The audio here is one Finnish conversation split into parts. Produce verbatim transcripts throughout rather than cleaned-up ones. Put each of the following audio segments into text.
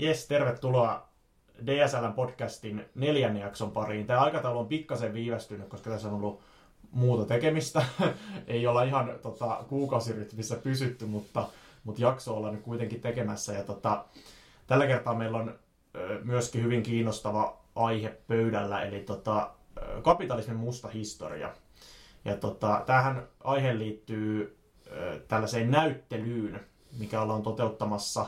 Jes, tervetuloa D S L-podcastin neljännen jakson pariin. Tämä aikataulu on pikkasen viivästynyt, koska tässä on ollut muuta tekemistä. Ei olla ihan tota, kuukausirytmissä pysytty, mutta, mutta jakso ollaan nyt kuitenkin tekemässä. Ja, tota, tällä kertaa meillä on ö, myöskin hyvin kiinnostava aihe pöydällä, eli tota, kapitalismin musta historia. Ja, tota, tähän aihe liittyy ö, tällaiseen näyttelyyn, mikä ollaan toteuttamassa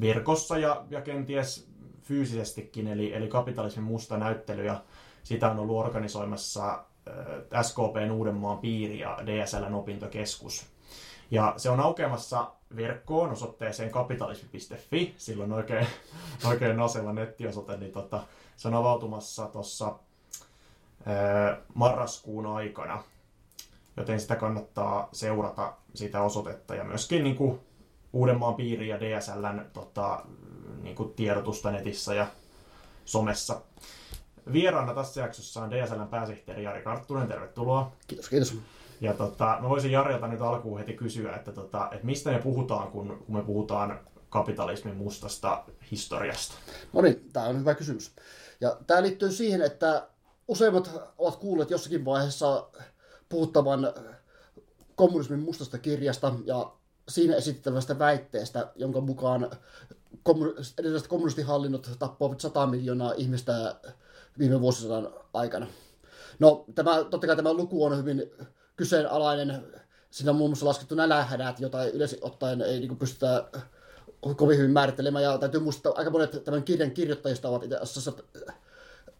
verkossa ja, ja kenties fyysisestikin, eli, eli kapitalismin musta näyttely, ja sitä on ollut organisoimassa S K P:n Uudenmaan piiri ja D S L:n opintokeskus. Ja se on aukeamassa verkkoon osoitteeseen kapitalismi piste fi, sillä on oikein, oikein naseva nettiosoite, niin tota, se on avautumassa tuossa marraskuun aikana, joten sitä kannattaa seurata sitä osoitetta ja myöskin niin kuin Uudenmaan piiri ja D S L:n tota, niin kuin tiedotusta netissä ja somessa. Vieraana tässä jaksossa on D S L:n pääsihteeri Jari Karttunen, tervetuloa. Kiitos, kiitos. Ja tota, mä voisin Jarjalta nyt alkuun heti kysyä, että, tota, että mistä me puhutaan, kun, kun me puhutaan kapitalismin mustasta historiasta? No niin, tämä on hyvä kysymys. Ja tämä liittyy siihen, että useimmat ovat kuulleet jossakin vaiheessa puhuttavan kommunismin mustasta kirjasta ja siinä esitettävästä väitteestä, jonka mukaan edelliset kommunistihallinnot tappoivat sata miljoonaa ihmistä viime vuosisadan aikana. No, tämä, totta kai tämä luku on hyvin kyseenalainen. Siinä on muun muassa laskettu nälähädät, jota yleensä ottaen ei niin kuin pystytä kovin hyvin määrittelemään. Ja täytyy muistaa, että aika monet tämän kirjan kirjoittajista ovat itse asiassa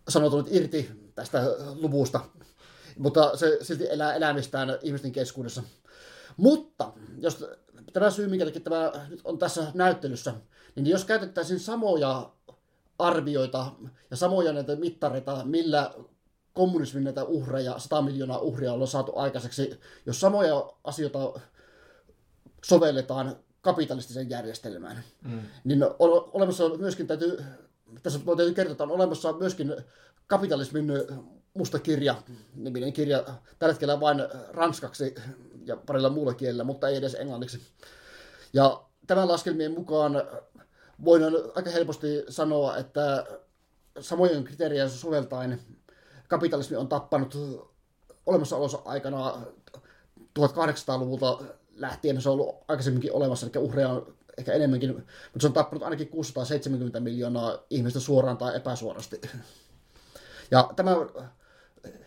sanoutuneet irti tästä luvusta. Mutta se silti elää elämistään ihmisten keskuudessa. Mutta jos tämä syy, minkä takia tämä nyt on tässä näyttelyssä, niin jos käytettäisiin samoja arvioita ja samoja näitä mittareita, millä kommunismin näitä uhreja, sata miljoonaa uhria on saatu aikaiseksi, jos samoja asioita sovelletaan kapitalistisen järjestelmään, mm. niin on olemassa myöskin, täytyy, tässä voi täytyy kertoa, että on olemassa myöskin kapitalismin musta kirja, niminen kirja, tällä hetkellä vain ranskaksi ja parilla muulla kielellä, mutta ei edes englanniksi. Ja tämän laskelmien mukaan voidaan aika helposti sanoa, että samojen kriteerejä soveltaen kapitalismi on tappanut olemassaolonsa aikana tuhatkahdeksansataaluvulta lähtien, se on ollut aikaisemminkin olemassa, eli uhreja on ehkä enemmänkin, mutta se on tappanut ainakin kuusisataaseitsemänkymmentä miljoonaa ihmistä suoraan tai epäsuorasti. Ja tämä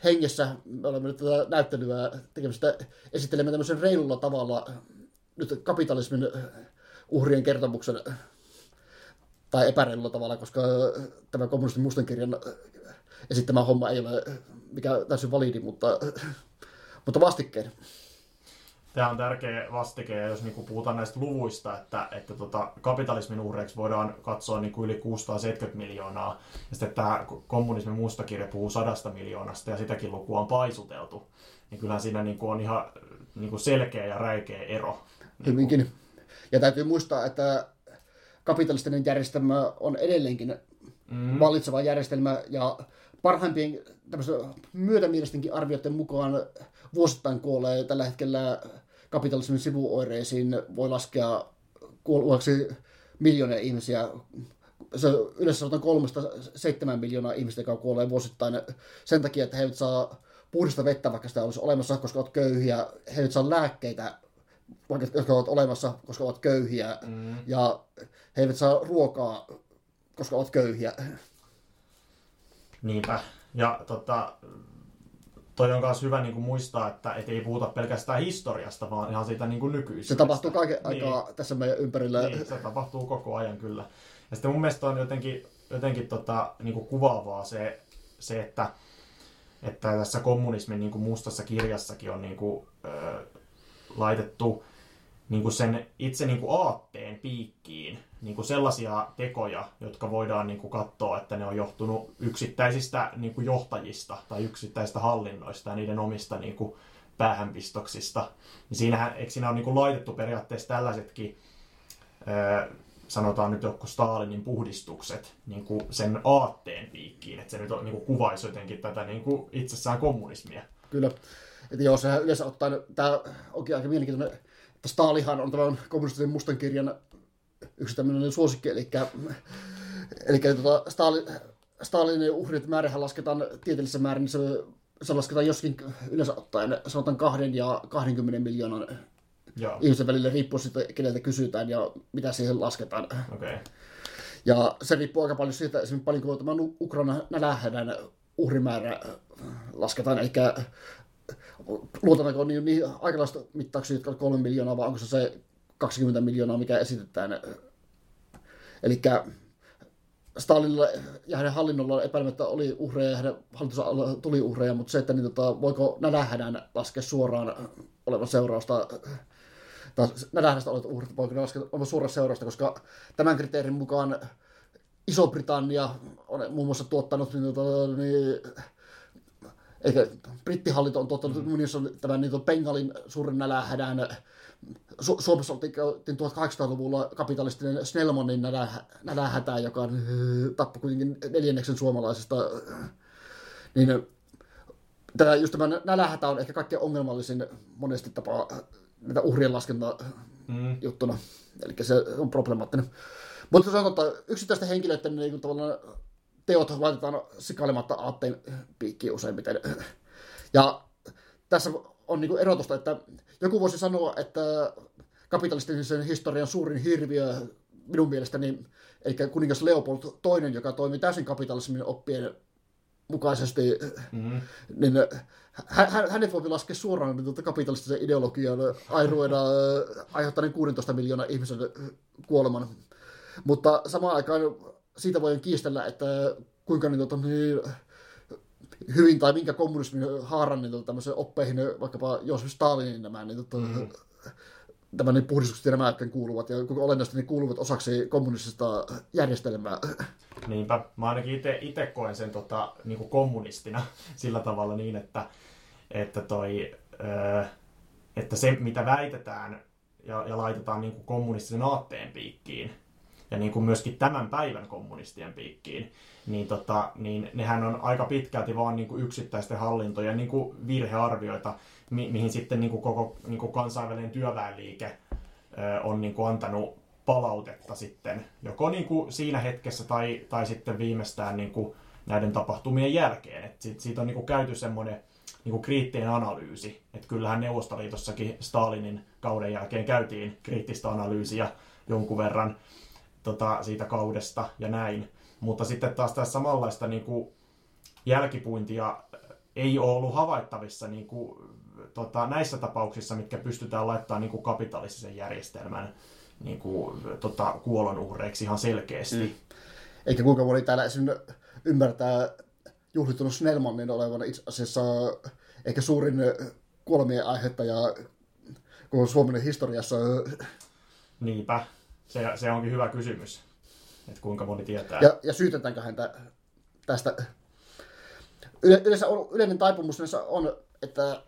hengessä me olemme nyt tätä näyttelyä tekemistä, esittelemme tämmöisen reilulla tavalla nyt kapitalismin uhrien kertomuksen, tai epäreilulla tavalla, koska tämä kommunismin mustan kirjan esittämä homma ei ole mikään täysin validi, mutta, mutta vastikkeen. Tämä on tärkeä vastike, ja jos niinku puhutaan näistä luvuista, että, että tota, kapitalismin uhreiksi voidaan katsoa niinku yli kuusisataaseitsemänkymmentä miljoonaa, ja sitten tämä kommunismin musta kirja puhuu sadasta miljoonasta, ja sitäkin lukua on paisuteltu, niin kyllähän siinä niinku on ihan niinku selkeä ja räikeä ero. Hyvinkin. Niinku. Ja täytyy muistaa, että kapitalistinen järjestelmä on edelleenkin mm. vallitseva järjestelmä, ja parhaimpien myötämielistenkin arvioiden mukaan vuosittain kuolee tällä hetkellä kapitalismin sivuoireisiin voi laskea kuolluaksi miljoonia ihmisiä. Se yleensä sanotaan kolmesta seitsemän miljoonaa ihmistä, joka kuolee vuosittain sen takia, että he eivät saa puhdasta vettä, vaikka sitä olisi olemassa, koska ovat köyhiä. He eivät saa lääkkeitä, vaikka jotka ovat olemassa, koska ovat köyhiä. Mm. Ja he eivät saa ruokaa, koska ovat köyhiä. Niinpä. Ja tota, toi on myös hyvä niin kuin muistaa, että et ei puhuta pelkästään historiasta, vaan ihan siitä niin kuin nykyisyydestä. Se tapahtuu kaiken aikaa niin. Tässä meidän ympärillä. Niin, se tapahtuu koko ajan kyllä. Ja sitten mun mielestä on jotenkin, jotenkin tota, niin kuin kuvaavaa se, se että, että tässä kommunismin niin kuin mustassa kirjassakin on niin kuin, ö, laitettu niin kuin sen itse niin kuin aatteen piikkiin niin kuin sellaisia tekoja, jotka voidaan niin kuin katsoa, että ne on johtunut yksittäisistä niin kuin johtajista tai yksittäisistä hallinnoista ja niiden omista niin kuin päähänpistoksista. Niin siinähän, eikö siinä ole niin kuin laitettu periaatteessa tällaisetkin, öö, sanotaan nyt joku Stalinin puhdistukset niin kuin sen aatteen piikkiin, että se nyt on, niin kuin kuvaisi jotenkin tätä niin kuin itsessään kommunismia. Kyllä. Että joo, sehän yleensä ottaen, tämä onkin aika mielenkiintoinen, että Stalinhan on tämän kommunistisen mustan kirjan yksi tämmöinen suosikki, eli, eli tuota, Stalin, Stalinin uhrit määrähän lasketaan tieteellisessä määrin, niin se, se lasketaan joskin yleensä ottaen, sanotaan kahden ja kahdenkymmenen miljoonan Joo. ihmisen välillä, riippuu siitä, keneltä kysytään ja mitä siihen lasketaan. Okay. Ja se riippuu aika paljon siitä, esimerkiksi paljonko tämän Ukraina lähdän uhrimäärä lasketaan, eli luotetaanko niin, niin aikalaista mittauksia, jotka on kolme miljoonaa, vai onko se se kaksikymmentä miljoonaa, mikä esitetään. Eli Stalinilla ja hänen hallinnolla epäilemättä oli uhreja ja hänen hallituksen alla tuli uhreja, mutta se, että niin, tota, voiko nähdään laskea suoraan olevan seurausta, tai nähdästä olevat uhrit, voiko ne laskea olevan suoraan seurausta, koska tämän kriteerin mukaan Iso-Britannia on muun muassa tuottanut niin, tota, niin, eikä brittihallinto on tuottanut mm. tämän niin Bengalin suuren nälänhädän. Su- Suomessa oltiin tuhatkahdeksansataaluvulla kapitalistinen Snellmanin nälänhätä, joka tappoi kuitenkin neljänneksen suomalaisista. Niin, tämä, just tämä nälänhätä on ehkä kaikkein ongelmallisin monesti tapaa näitä uhrien laskenta mm. juttuna. Eli se on problemaattinen. Mutta sanotaan, että yksittäisten henkilöiden niin tavallaan teot laitetaan sikailematta aatteen piikkiin useimmiten. Ja tässä on niin kuin erotusta, että joku voisi sanoa, että kapitalistisen historian suurin hirviö minun mielestäni, eli kuningas Leopold toinen, joka toimi täysin kapitalismin oppien mukaisesti, mm-hmm. niin hä- hänet voi laskea suoraan niin kapitalistisen ideologian airuena aiheuttaneen kuusitoista miljoonaa ihmisen kuoleman. Mutta samaan aikaan siitä voidaan kiistellä, että kuinka niin, tota, niin, hyvin tai minkä kommunismin haaran niin, tota, tämmöiseen oppeihin, vaikkapa Joosef Stalinin nämä, niin, tota, mm-hmm. tämä, niin puhdistukset ja nämä kuuluvat, ja kuinka olennaisesti ne kuuluvat osaksi kommunistista järjestelmää. Niinpä. Mä ainakin itse koen sen tota, niin kuin kommunistina sillä tavalla niin, että, että, toi, ö, että se mitä väitetään ja, ja laitetaan niin kuin kommunistisen aatteen piikkiin, ja niin kuin myöskin tämän päivän kommunistien piikkiin, niin, tota, niin nehän on aika pitkälti vaan niin kuin yksittäisten hallintojen niin kuin virhearvioita, mi- mihin sitten niin kuin koko niin kuin kansainvälinen työväenliike ö, on niin kuin antanut palautetta sitten, joko niin kuin siinä hetkessä tai, tai sitten viimeistään niin kuin näiden tapahtumien jälkeen. Et sit, siitä on niin kuin käyty semmoinen niin kuin kriittinen analyysi, että kyllähän Neuvostoliitossakin Stalinin kauden jälkeen käytiin kriittistä analyysiä jonkun verran, Tota, siitä kaudesta ja näin. Mutta sitten taas tässä samanlaista niin kuin jälkipuintia ei ole ollut havaittavissa niin kuin, tota, näissä tapauksissa, mitkä pystytään laittamaan niin kuin kapitalistisen järjestelmän niin kuin, tota, kuolonuhreiksi ihan selkeästi. Mm. Eikä kuinka moni täällä esimerkiksi ymmärtää juhlittunut Snellmanin olevan itse asiassa ehkä suurin kuolemien aiheuttaja koko Suomen historiassa. Niinpä. Se, se onkin hyvä kysymys, että kuinka moni tietää. Ja, ja syytetäänkö häntä tästä? Yle, yleensä on, yleinen taipumus on, että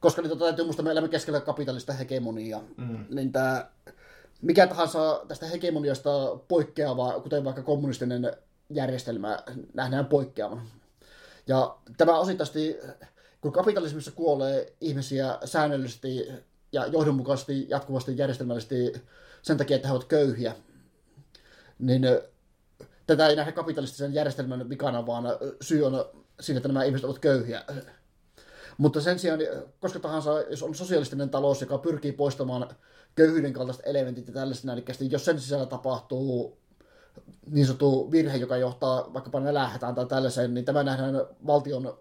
koska niitä täytyy muistaa, me elämme keskellä kapitalista hegemoniaa, mm. niin tämä, mikä tahansa tästä hegemoniasta poikkeavaa, kuten vaikka kommunistinen järjestelmä, nähdään poikkeavan. Ja tämä osittaisesti, kun kapitalismissa kuolee ihmisiä säännöllisesti ja johdonmukaisesti, jatkuvasti, järjestelmällisesti, sen takia, että he ovat köyhiä, niin tätä ei nähdä kapitalistisen järjestelmän vikana, vaan syy on siinä, että nämä ihmiset ovat köyhiä. Mutta sen sijaan, koska tahansa, jos on sosialistinen talous, joka pyrkii poistamaan köyhyyden kaltaiset elementit ja tällaisena, eli jos sen sisällä tapahtuu niin sanottu virhe, joka johtaa vaikkapa nälähätään tai tällaiseen, niin tämä nähdään valtion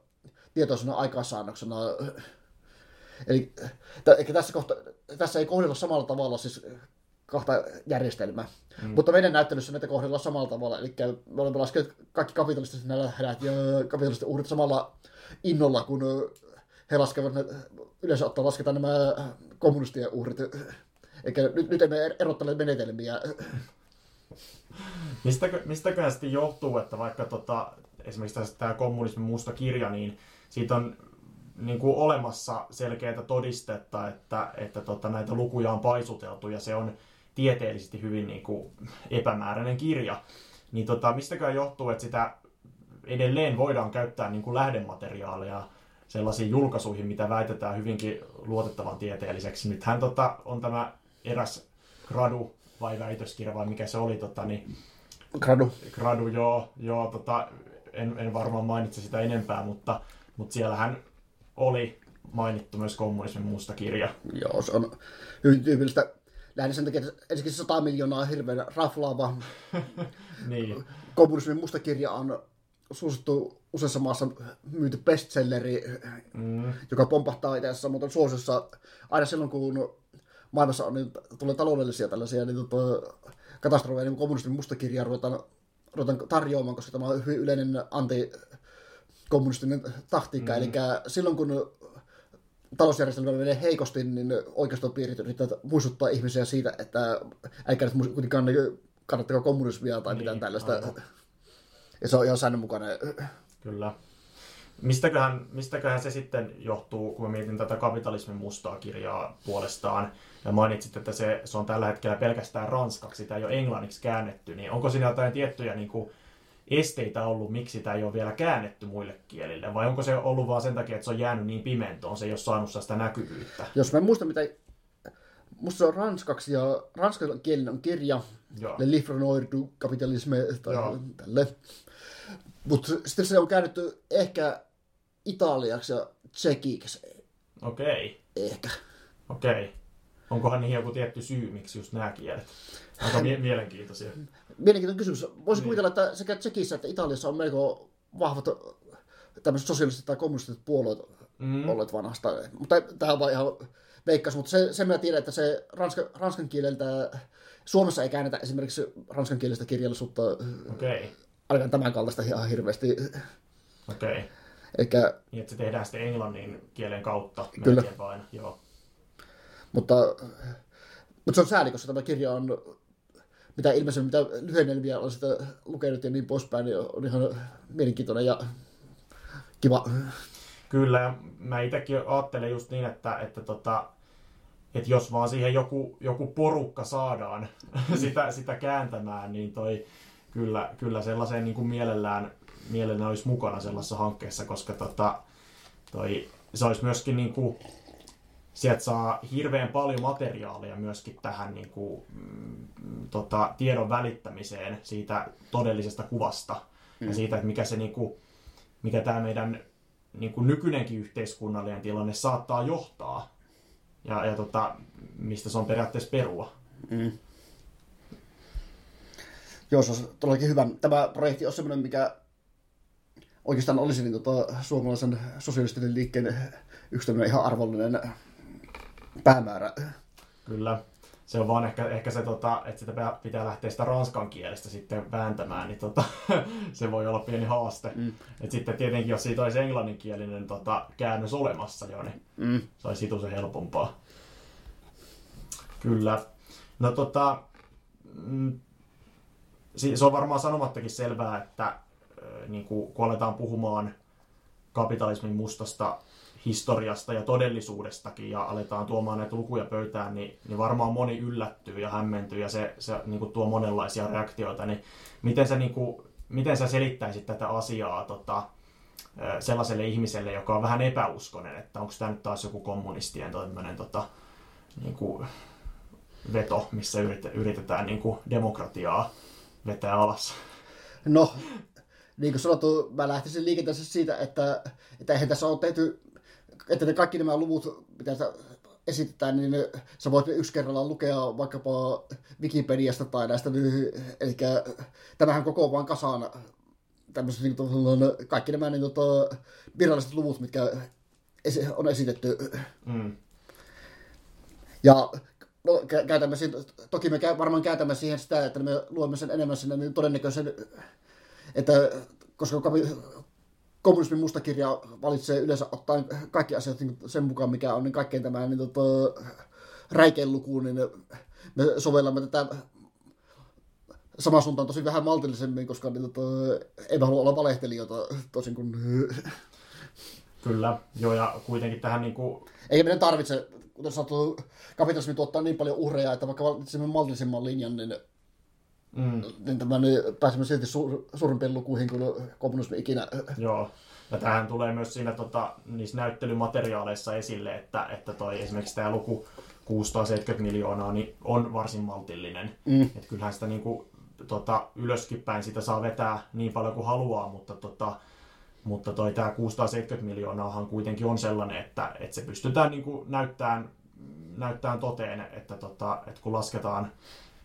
tietoisena aikaansaannoksena. Eli tässä, kohta, tässä ei kohdella samalla tavalla siis kahta järjestelmää. Mm. Mutta meidän näyttelyssä näitä kohdellaan samalla tavalla, eli me olemme laskeneet kaikki kapitalistiset nälänhädät ja kapitalistiset uhrit samalla innolla, kun he laskevat, yleensä ottaa lasketaan nämä kommunistien uhrit. Eikä nyt, nyt emme erottele menetelmiä. Mistäkö, mistäköhän sitten johtuu, että vaikka tota, esimerkiksi tämä kommunismin musta kirja, niin siitä on niin kuin olemassa selkeää todistetta, että, että tota, näitä lukuja on paisuteltu ja se on tieteellisesti hyvin niin kuin epämääräinen kirja, niin tota, mistäkään johtuu, että sitä edelleen voidaan käyttää niin kuin lähdemateriaalia sellaisiin julkaisuihin, mitä väitetään hyvinkin luotettavan tieteelliseksi. Nythän tota, on tämä eräs gradu vai väitöskirja vai mikä se oli. Tota, niin, gradu. Gradu, joo. joo tota, en, en varmaan mainitse sitä enempää, mutta, mutta siellähän oli mainittu myös kommunismin musta kirja. Joo, se on hyvin tyypillistä. Lähinnä sen takia, että ensinnäkin sata miljoonaa hirveän raflaava. Niin. Kommunismin musta kirja on suosittu useassa maassa myyty bestselleri, mm. joka pompahtaa itse asiassa muuten suosiossa aina silloin, kun maailmassa on, niin tulee taloudellisia tällaisia niin tota, katastrofeja, niin kommunismin musta kirjaa ruvetaan, ruvetaan tarjoamaan, koska tämä on hyvin yleinen antikommunistinen taktiikka. Mm. Eli silloin, kun talousjärjestelmä menee heikosti, niin oikeistopiirit yrittää muistuttaa ihmisiä siitä, että älkää nyt kuitenkaan kannattakaa kommunismia tai niin, mitään tällaista. Aivan. Ja se on ihan säännönmukainen. Kyllä. Mistäköhän, mistäköhän se sitten johtuu, kun mietin tätä kapitalismin mustaa kirjaa puolestaan, ja mainitsit, että se, se on tällä hetkellä pelkästään ranskaksi, sitä ei ole englanniksi käännetty, niin onko siinä jotain tiettyjä niin kuin esteitä ollut, miksi tämä ei ole vielä käännetty muille kielille, vai onko se ollut vaan sen takia, että se on jäänyt niin pimentoon, se ei ole saanut sitä näkyvyyttä? Jos mä en muista, mitä... Musta se on ranskaksi, ja ranskankielinen on kirja, joo. Le livre noir du capitalisme, tai tälle. Mutta sitten se on käännetty ehkä italiaksi ja tsekiksi. Okei. Ehkä. Okei. Onkohan niihin joku tietty syy, miksi just nämä kielet? Aika mie- mielenkiintoisia. Mielenkiintoinen kysymys. Voisi niin. kuvitella, että sekä Tsekissä että Italiassa on melko vahvat tämmöiset sosiaaliset tai kommunistiset puolueet mm. olleet vanhasta. Mutta tämä on vaan ihan veikkaus. Mutta se, sen minä tiedän, että se ranska, ranskan kieleltä, Suomessa ei käännetä esimerkiksi ranskan kielistä kirjallisuutta. Okei. Ainakaan tämän kaltaista ihan hirveästi. Okei. Eikä... Niin, että se tehdään sitten englannin kielen kautta. Kyllä. Vain. Joo. Mutta, mutta se on sääli, koska tämä kirja on, mitä ilmeisemmin, mitä lyhennelmiä on sitä lukenut ja niin poispäin, niin on ihan mielenkiintoinen ja kiva. Kyllä, mä itsekin ajattelen just niin, että, että, tota, että jos vaan siihen joku, joku porukka saadaan sitä, sitä kääntämään, niin toi, kyllä, kyllä sellaiseen niin kuin mielellään, mielellään olisi mukana sellaisessa hankkeessa, koska tota, toi, se olisi myöskin... Niin kuin, sieltä saa hirveän paljon materiaalia myöskin tähän niin kuin, mm, tota, tiedon välittämiseen siitä todellisesta kuvasta mm. ja siitä, että mikä, se, niin kuin, mikä tämä meidän niin kuin nykyinenkin yhteiskunnallinen tilanne saattaa johtaa ja, ja tota, mistä se on periaatteessa perua. Mm. Joo, se on todellakin hyvä. Tämä projekti on sellainen, mikä oikeastaan olisi niin, tota, suomalaisen sosialistinen liikkeen yksi ihan arvollinen päämäärä. Kyllä. Se on vaan ehkä, ehkä se, tota, että sitä pitää lähteä sitä ranskan kielestä sitten vääntämään, niin tota, se voi olla pieni haaste. Mm. Et sitten tietenkin, jos siitä olisi englanninkielinen tota, käännös olemassa jo, niin mm. se olisi hitusen helpompaa. Kyllä. No tota, mm, se on varmaan sanomattakin selvää, että niin kun, kun aletaan puhumaan kapitalismin mustasta historiasta ja todellisuudestakin ja aletaan tuomaan näitä lukuja pöytään, niin, niin varmaan moni yllättyy ja hämmentyy ja se, se niin kuin tuo monenlaisia reaktioita. Niin miten, sä, niin kuin, miten sä selittäisit tätä asiaa tota, sellaiselle ihmiselle, joka on vähän epäuskoinen, että onko tämä nyt taas joku kommunistien tämmöinen tota, niin kuin veto, missä yritetään niin kuin demokratiaa vetää alas? No, niin kuin sanottu, mä lähtisin liikenteessä siitä, että, että eihän tässä ole tehty että ne kaikki nämä luvut, mitä esitetään, niin sä voit yksi kerrallaan lukea vaikkapa Wikipediasta tai näistä. Eli tämähän koko vaan kasaan tämmöiset niin, kaikki nämä niin, tota, viralliset luvut, mitkä on esitetty. Mm. Ja no, käytämme siihen, toki me varmaan käytämme siihen sitä, että me luemme sen enemmän sinne niin todennäköisen, että koska kommunismin musta kirja valitsee yleensä ottaen kaikki asiat sen mukaan, mikä on niin kaikkein tämän niin tota, räikein lukuun, niin me sovellamme tätä samaan suuntaan tosi vähän maltillisemmin, koska niin tota, ei halua olla valehtelijoita tosin kuin... Kyllä, joo ja kuitenkin tähän niin kuin... Ei meidän tarvitse, kuten sanottu, kapitalismi tuottaa niin paljon uhreja, että vaikka valitsemme maltillisemman linjan, niin... Mm. Niin tämän, pääsemme silti suur, suurimpien lukuihin kuin kommunismi ikinä. Joo, ja tämähän tulee myös siinä tota, niissä näyttelymateriaaleissa esille, että, että toi, esimerkiksi tämä luku kuusisataaseitsemänkymmentä miljoonaa, niin on varsin maltillinen. Mm. Et kyllähän sitä niin kuin, tota, ylöskin päin sitä saa vetää niin paljon kuin haluaa, mutta, tota, mutta toi, tämä kuusisataaseitsemänkymmentä miljoonaahan kuitenkin on sellainen, että, että se pystytään niin kuin näyttämään, näyttämään toteen, että, tota, että kun lasketaan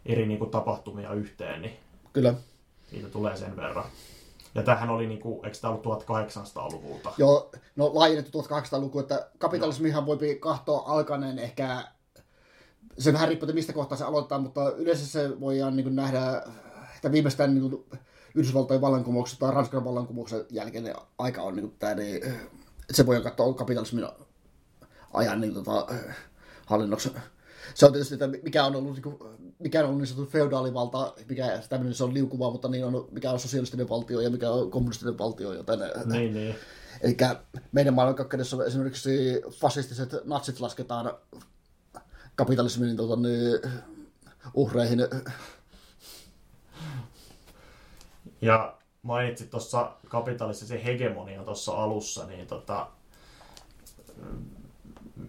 eri niin kuin tapahtumia yhteen, niin kyllä niitä tulee sen verran. Ja tämähän oli, niin kuin, eikö tämä ollut tuhatkahdeksansataaluvulta? Joo, no laajennettu tuhatkahdeksansataaluku, että kapitalismihan voi kahtoa alkaneen ehkä, se vähän riippuu, mistä kohtaa se aloittaa, mutta yleensä se voidaan niin kuin nähdä, että viimeistään niin kuin Yhdysvaltojen vallankumouksen tai Ranskan vallankumouksen jälkeinen aika on niin kuin tämä, niin se voidaan katsoa kapitalismin ajan niin kuin, tota, hallinnoksi. Se on tietysti, että mikä on ollut, mikä on ollut niin sanottu feudaalivalta, mikä tämmöinen se on liukuvaa, mutta niin on, mikä on sosialistinen valtio ja mikä on kommunistinen valtio. Joten, niin, niin. Eli meidän maailmankaikkeudessa esimerkiksi fasistiset natsit lasketaan kapitalismin tuota, niin, uhreihin. Ja mainitsit tuossa kapitalistisen hegemonian tuossa alussa, niin tota...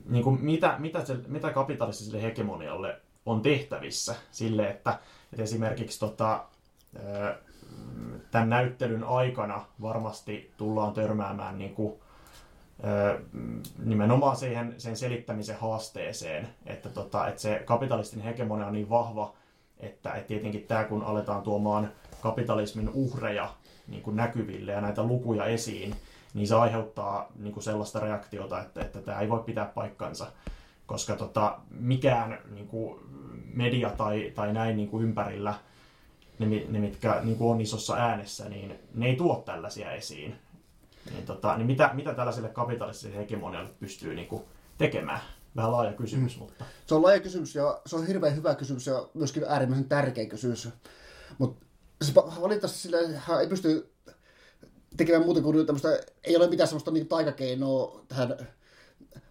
Niin kuin mitä, mitä, se, mitä kapitalistiselle hegemonialle on tehtävissä sille, että, että esimerkiksi tota, tämän näyttelyn aikana varmasti tullaan törmäämään niin kuin, nimenomaan siihen, sen selittämisen haasteeseen, että, tota, että se kapitalistinen hegemonia on niin vahva, että, että tietenkin tämä kun aletaan tuomaan kapitalismin uhreja niin kuin näkyville ja näitä lukuja esiin, niin se aiheuttaa niin kuin sellaista reaktiota, että, että tämä ei voi pitää paikkansa, koska tota, mikään niin kuin media tai, tai näin niin kuin ympärillä, ne, ne mitkä niin kuin on isossa äänessä, niin ne ei tuo tällaisia esiin. Niin, tota, niin mitä, mitä tällaiselle kapitalistiselle hegemonialle pystyy niin kuin tekemään? Vähän laaja kysymys. Mm. Mutta... Se on laaja kysymys ja se on hirveän hyvä kysymys ja myöskin äärimmäisen tärkeä kysymys. Mutta valitettavasti sillä ei pysty... tekemään muuten kuin tämmöistä, ei ole mitään semmoista niin taikakeinoa tähän.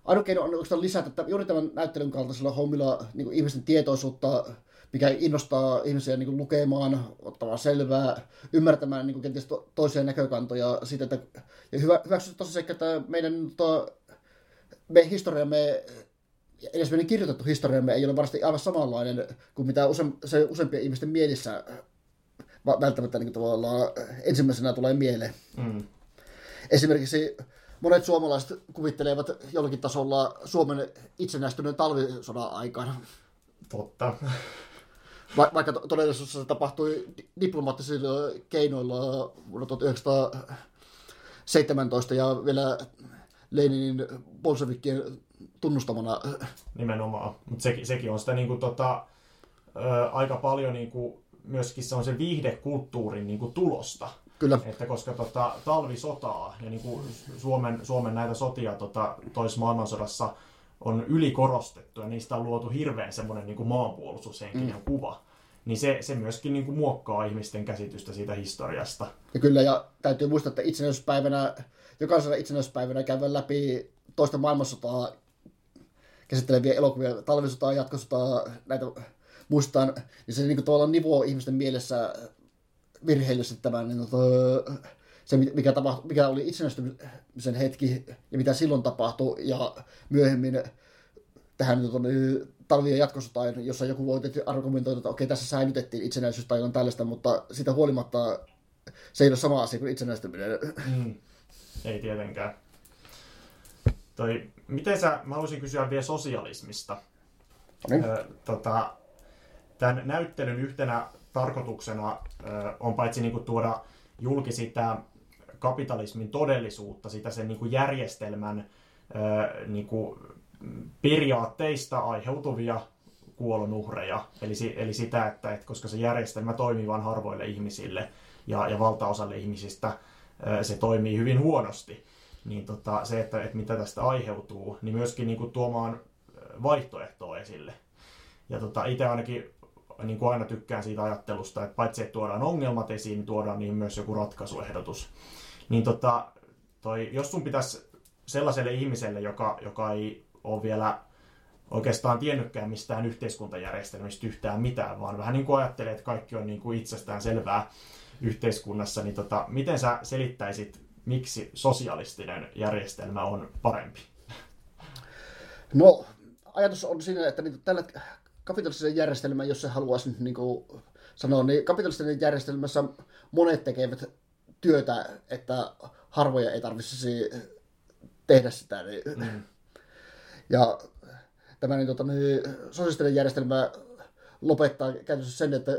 Ainoa keino on oikeastaan lisätä, että juuri tämän näyttelyn kaltaisella hommilla niin ihmisten tietoisuutta, mikä innostaa ihmisiä niin lukemaan, ottamaan selvää, ymmärtämään niin kenties toisia näkökantoja siitä, että ja hyvä, hyväksytään tosiaan, että meidän to, me historiamme, edes meidän kirjoitettu historiamme ei ole varmasti aivan samanlainen kuin mitä usein, se useimpien ihmisten mielissä välttämättä niin tavallaan ensimmäisenä tulee mieleen. Mm. Esimerkiksi monet suomalaiset kuvittelevat jollakin tasolla Suomen itsenäistyneen talvisodan aikana. Totta. Va- vaikka to- todellisuudessa se tapahtui diplomaattisilla keinoilla vuonna tuhatyhdeksänsataaseitsemäntoista ja vielä Leninin bolshevikkien tunnustamana. Nimenomaan, mutta sekin, sekin on sitä niin kuin, tota, ö, aika paljon... Niin kuin... myöskin se on se viihdekulttuurin niin kuin tulosta. Kyllä. Että koska tota, talvisotaa ja niin kuin Suomen, Suomen näitä sotia tota, toisessa maailmansodassa on ylikorostettu ja niistä on luotu hirveän semmoinen niin kuin maanpuolustushenkinen mm. kuva, niin se, se myöskin niin kuin muokkaa ihmisten käsitystä siitä historiasta. Ja kyllä, ja täytyy muistaa, että itsenäisyyspäivänä, jokaisena itsenäisyyspäivänä käydään läpi toista maailmansotaa käsitteleviä elokuvia, talvisotaa, jatkosotaa, näitä... muistaan, niin se niin tavallaan nivoo ihmisten mielessä virheellisesti tämän, niin se mikä, tapahtui, mikä oli itsenäistymisen hetki ja mitä silloin tapahtui, ja myöhemmin tähän niin talvien jatkosotaan, jossa joku voi argumentoida, että okei, tässä säilytettiin itsenäisyys tai jotain tällaista, mutta sitä huolimatta se ei ole sama asia kuin itsenäistyminen. Mm. Ei tietenkään. Toi, miten sä, mä haluaisin kysyä vielä sosialismista. Mm. Ö, tota... Tämän näyttelyn yhtenä tarkoituksena on paitsi niin kuin tuoda julki sitä kapitalismin todellisuutta, sitä sen niin kuin järjestelmän niin kuin periaatteista aiheutuvia kuolonuhreja. Eli, eli sitä, että, että koska se järjestelmä toimii vain harvoille ihmisille ja, ja valtaosalle ihmisistä se toimii hyvin huonosti, niin tota, se, että, että mitä tästä aiheutuu, niin myöskin niin kuin tuomaan vaihtoehtoa esille. Ja tota, itse ainakin... Niin kuin aina tykkään siitä ajattelusta, että paitsi että tuodaan ongelmat esiin, niin tuodaan niihin myös joku ratkaisuehdotus. Niin tota, toi, jos sun pitäisi sellaiselle ihmiselle, joka, joka ei ole vielä oikeastaan tiennytkään mistään yhteiskuntajärjestelmistä yhtään mitään, vaan vähän niin kuin ajattelee, että kaikki on niin kuin itsestään selvää yhteiskunnassa, niin tota, miten sä selittäisit, miksi sosialistinen järjestelmä on parempi? No, ajatus on siinä, että niin tällä kapitalistisen järjestelmän, jos se haluaisi nyt niin kuin sanoa, niin kapitalistinen järjestelmässä monet tekevät työtä, että harvoja ei tarvitsisi tehdä sitä. Niin. Mm. Ja tämä niin, tota, niin, sosiaalistinen järjestelmä lopettaa käytännössä sen, että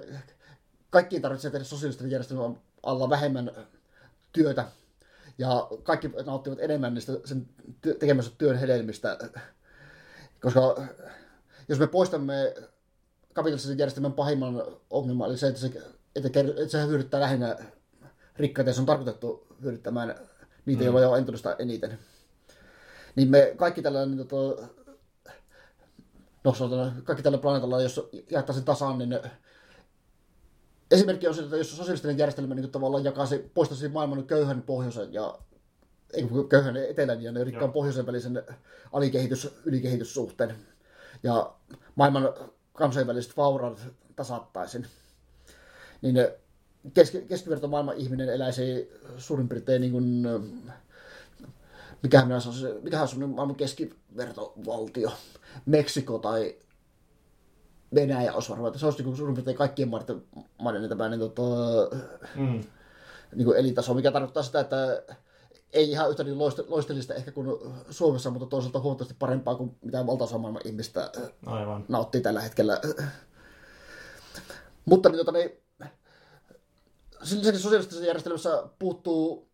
kaikkiin tarvitsee tehdä sosiaalistinen järjestelmän alla vähemmän työtä. Ja kaikki nauttivat enemmän niistä sen tekemänsä työn hedelmistä, koska jos me poistamme kapitalistisen järjestelmän pahimman ongelman, eli se, että se, että se hyödyttää lähinnä rikkaita, ja se on tarkoitettu hyödyttämään niitä, mm. joilla on entuudesta eniten, niin me kaikki tällainen, tota, no, sanotaan, kaikki tällä planeetalla, jos jaettaisiin tasaan, niin esimerkki on se, että jos sosiaalistinen järjestelmä niin tavallaan jakaisi, poistaisi maailman köyhän pohjoisen ja ei, köyhän etelän ja rikkaan no. pohjoisen välisen alikehitys, ylikehityssuhteen. Ja maailman kansainväliset vauraat tasattaisiin. Niin keski, keskiverto maailman ihminen eläisi suurin piirtein niin kuin, mikähän minä sanoisin, mikähän on maailman keskivertovaltio, Meksiko tai Venäjä olisi varmaan, että se olisi niin suurin piirtein kaikkien maiden, maiden tämmöinen tota, mm. niin elintaso, mikä tarkoittaa sitä, että ei ihan yhtä niin loistellista ehkä kuin Suomessa, mutta toisaalta huomattavasti parempaa kuin mitä valtaosa maailman ihmistä Aivan. nauttii tällä hetkellä. Mutta niin, tota, niin, sen lisäksi sosiaalisessa järjestelmässä puuttuu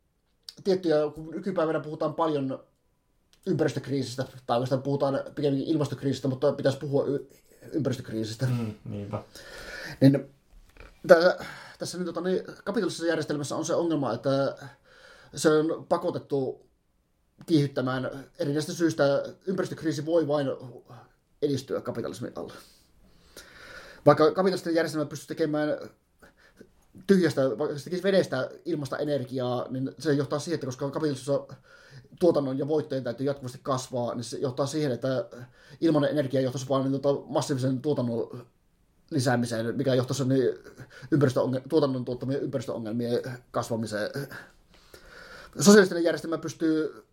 tiettyjä, kun nykypäivänä puhutaan paljon ympäristökriisistä, tai oikeastaan puhutaan pikemminkin ilmastokriisistä, mutta pitäisi puhua y- ympäristökriisistä. Mm, niinpä. Niin, tä, tässä niin, tota, niin, kapitalistisessa järjestelmässä on se ongelma, että se on pakotettu kiihdyttämään erinäistä syystä. Ympäristökriisi voi vain edistyä kapitalismin alla. Vaikka kapitalistinen järjestelmä pystyy tekemään tyhjästä, vaikka se tekisi vedestä ilmasta energiaa, niin se johtaa siihen, että koska kapitalismissa tuotannon ja voittojen täytyy jatkuvasti kasvaa, niin se johtaa siihen, että ilmainen energia johtaisi vain niin tuota massiivisen tuotannon lisäämiseen, mikä johtaisi niin ympäristöongel- tuotannon tuottamien ympäristöongelmien kasvamiseen. Sosiaalistinen järjestelmä pystyy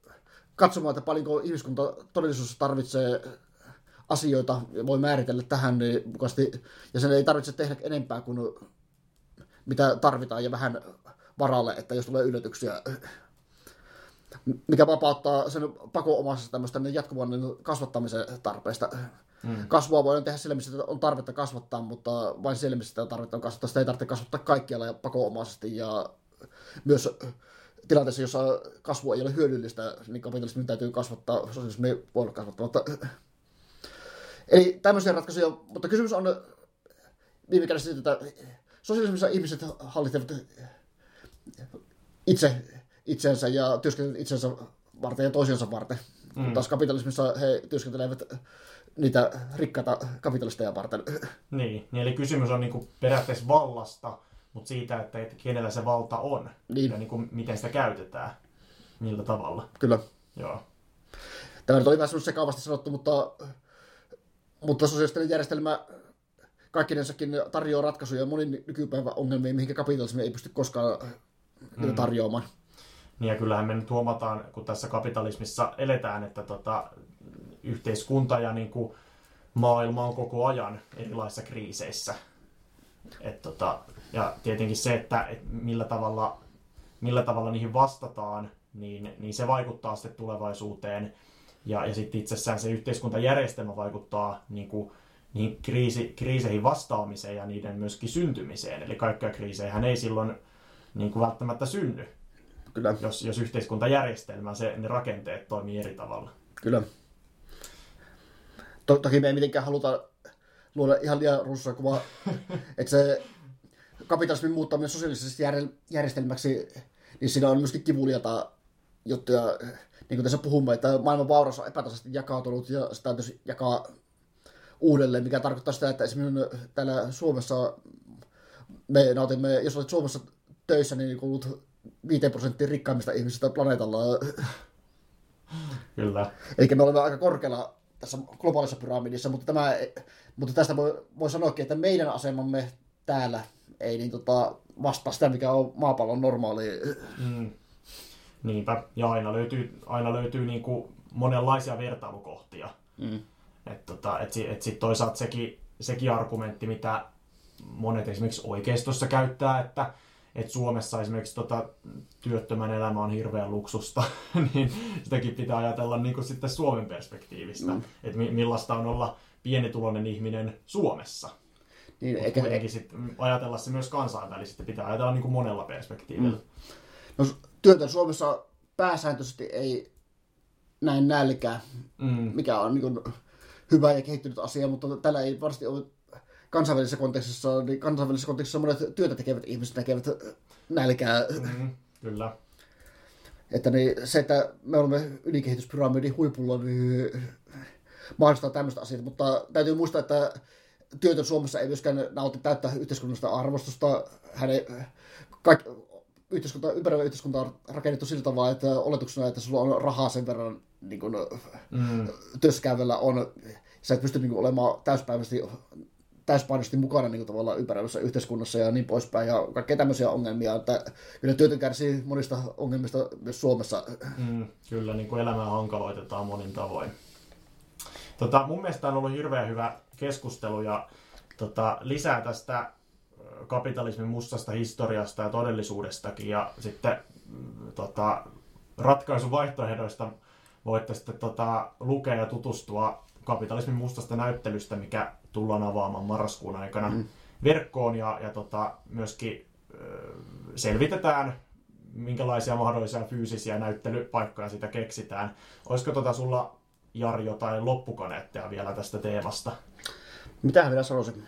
katsomaan, että paljonko ihmiskunta todellisuudessa tarvitsee asioita ja voi määritellä tähän niin mukaisesti, ja sen ei tarvitse tehdä enempää kuin mitä tarvitaan ja vähän varalle, että jos tulee yllätyksiä, mikä vapauttaa sen pakoomaisesta tämmöistä jatkuvan kasvattamisen tarpeesta. Mm. Kasvua voidaan tehdä sillä, missä on tarvetta kasvattaa, mutta vain sillä, missä sitä tarvetta on kasvattaa. Sitä ei tarvitse kasvattaa kaikkialla ja pakoomaisesti, ja myös tilanteessa, jossa kasvu ei ole hyödyllistä, niin kapitalismin täytyy kasvattaa, sosialismi ei voi olla kasvattamatta. Eli tämmöisiä ratkaisuja, mutta kysymys on viime kädessä siitä, että sosialismissa ihmiset hallitsevat itse itsensä ja työskentelevät itsensä varten ja toisiansa varten. Mm. Taas kapitalismissa he työskentelevät niitä rikkaita kapitalisteja varten. Niin, eli kysymys on niinku periaatteessa vallasta, mutta siitä, että kenellä se valta on niin. ja niin kuin, miten sitä käytetään, millä tavalla. Kyllä. Joo. Tämä nyt oli vähän sekaavasti sanottu, mutta, mutta sosiaalistinen järjestelmä kaikkinensakin tarjoaa ratkaisuja monin nykypäivän ongelmiin, mihin kapitalismi ei pysty koskaan mm. tarjoamaan. Niin ja kyllähän me nyt huomataan, kun tässä kapitalismissa eletään, että tota, yhteiskunta ja niin kuin maailma on koko ajan erilaisissa kriiseissä. Et tota, ja tietenkin se, että et millä, tavalla, millä tavalla niihin vastataan, niin, niin se vaikuttaa sitten tulevaisuuteen. Ja, ja sitten itsessään se yhteiskuntajärjestelmä vaikuttaa niin kuin, niihin kriisi, kriiseihin vastaamiseen ja niiden myöskin syntymiseen. Eli kaikkia kriisejähän ei silloin niin kuin välttämättä synny, Kyllä. Jos, jos yhteiskuntajärjestelmä, se, ne rakenteet toimii eri tavalla. Kyllä. To- toki me ei mitenkään haluta luoda ihan liian russaa kuvaa, että se kapitalismin muuttaminen sosiaaliseksi järjestelmäksi, niin siinä on myöskin kivuliaita juttuja, niin kuin tässä puhumme, että maailman vauraus on epätasaisesti jakautunut ja sitä täytyisi jakaa uudelleen, mikä tarkoittaa sitä, että esimerkiksi täällä Suomessa me nautimme, jos olet Suomessa töissä, niin kuulut viisi prosenttia rikkaimmista ihmisistä planeetalla. Kyllä. Eli me olemme aika korkealla tässä globaalissa pyramidissa, mutta, tämä, mutta tästä voi, voi sanoakin, että meidän asemamme täällä ei niin tota vastaa sitä, mikä on maapallon normaali. Mm. Niinpä, ja aina löytyy, aina löytyy niin kuin monenlaisia vertailukohtia. Mm. Että tota, et, et sitten toisaalta sekin, sekin argumentti, mitä monet esimerkiksi oikeistossa käyttää, että et Suomessa esimerkiksi tota, työttömän elämä on hirveän luksusta, niin sitäkin pitää ajatella niin kuin sitten Suomen perspektiivistä, mm. että mi- millaista on olla pienituloinen ihminen Suomessa. Niin, eikä kuitenkin sit ajatella se myös kansainvälisesti, pitää ajatella niin kuin monella perspektiivillä. Mm. No, työtön Suomessa pääsääntöisesti ei näin nälkää, mm. mikä on niin kuin hyvä ja kehittynyt asia, mutta tällä ei varmasti ole kansainvälisessä kontekstissa, niin kansainvälisessä kontekstissa monet työtä tekevät ihmiset näkevät nälkää. Mm, kyllä. Että niin, se, että me olemme ylikehityspyramidin huipulla, niin mahdollistaa tämmöistä asiaa, mutta täytyy muistaa, että työtön Suomessa ei myöskään nauti täyttää yhteiskunnallista arvostusta. Hänen, kaikki, yhteiskunta, ympäröivä yhteiskunta on rakennettu sillä tavalla, että oletuksena, että sulla on rahaa sen verran niin kuin, mm. työssäkäyvällä on. Sä et pysty niin kuin, olemaan täyspäiväisesti täyspainoisesti mukana niin kuin tavallaan ympäröivässä yhteiskunnassa ja niin poispäin ja kaikkea tämmöisiä ongelmia, että kyllä työtön kärsii monista ongelmista myös Suomessa. Mm, kyllä, niin kuin elämää hankaloitetaan monin tavoin. Tota, mun mielestä on ollut hirveän hyvä keskustelu ja tota, lisää tästä kapitalismin mustasta historiasta ja todellisuudestakin ja sitten tota, ratkaisuvaihtoehdoista voitte sitten tota, lukea ja tutustua kapitalismin mustasta näyttelystä, mikä tullaan avaamaan marraskuun aikana mm. verkkoon ja, ja tota, myöskin ö, selvitetään, minkälaisia mahdollisia fyysisiä näyttelypaikkoja sitä keksitään. Olisiko tota sulla, Jari, jotain loppukaneetteja vielä tästä teemasta? Mitähän vielä sanoisin?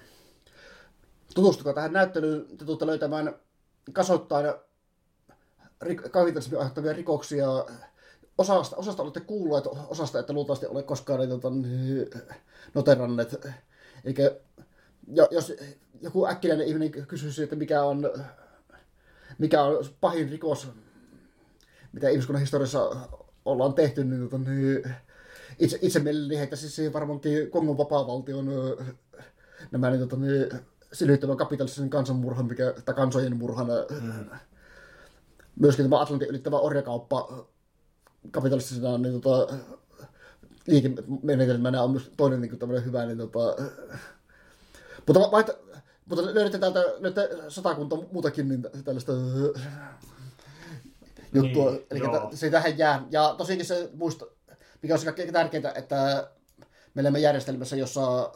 Tutustukaa tähän näyttelyyn, te tulette löytämään kasoittain rik- kapitalismin aiheuttavia rikoksia. Osasta, osasta olette kuulleet, osasta ette luultavasti ole koskaan noteranneet. Eikä, jos joku äkkinäinen ihminen kysyisi, että mikä on, mikä on pahin rikos, mitä ihmiskunnan historiassa ollaan tehty, niin itse, itse mielelläni heittäisi siis varmaankin Kongon vapaavaltion nämä niin, niin, silyttävän kapitalistisen kansanmurhan mikä, tai kansojen murhan. Mm. Myöskin tämä Atlantin ylittävä orjakauppa kapitalistisena niin, tota, liikemenetelmänä on myös toinen niin kuin hyvä. Niin, tota... Mutta, vaihta... Mutta löydätte täältä löydätte satakunta muutakin niin tällaista juttua. Niin, eli t- se tähän jää. Ja tosiaankin se muista, mikä on kaikkein tärkeintä, että me elämme järjestelmässä, jossa,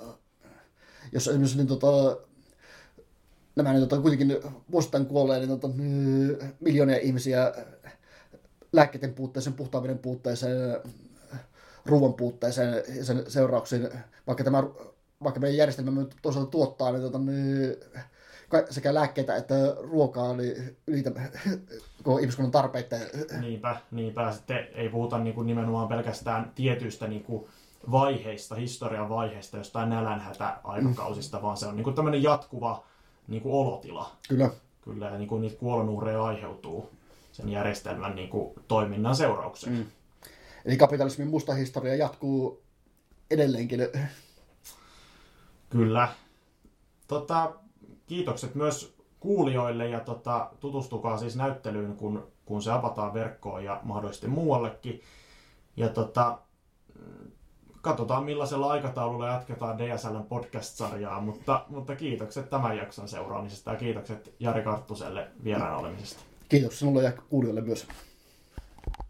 jossa esimerkiksi niin, tota, nämä niin, tota, kuitenkin vuosittain kuolee niin, tota, miljoonia ihmisiä lääkkeiden puutteeseen, puhtaan veden puutteeseen, ruoan puutteeseen ja sen seurauksiin, vaikka, tämä, vaikka meidän järjestelmämme toisaalta tuottaa niin, tuota, niin, sekä lääkkeitä että ruokaa niin ylitä koko ihmiskunnan tarpeita. Niinpä, niinpä. Sitten ei puhuta niin kuin nimenomaan pelkästään tietyistä niin kuin vaiheista, historian vaiheista, jostain nälänhätäaikakausista, mm. vaan se on niin kuin tämmöinen jatkuva niin kuin olotila. Kyllä. Kyllä, ja niin kuin niitä kuolonuhreja aiheutuu sen järjestelmän niin kuin toiminnan seurauksena. Mm. Eli kapitalismin musta historia jatkuu edelleenkin. Kyllä. Tota, kiitokset myös kuulijoille ja tota, tutustukaa siis näyttelyyn, kun, kun se avataan verkkoon ja mahdollisesti muuallekin. Ja tota, katsotaan millaisella aikataululla jatketaan D S L:n podcast-sarjaa, mutta, mutta kiitokset tämän jakson seuraamisesta ja kiitokset Jari Karttuselle vieraan olemisesta. Kiitos sinulle ja kuulijoille myös.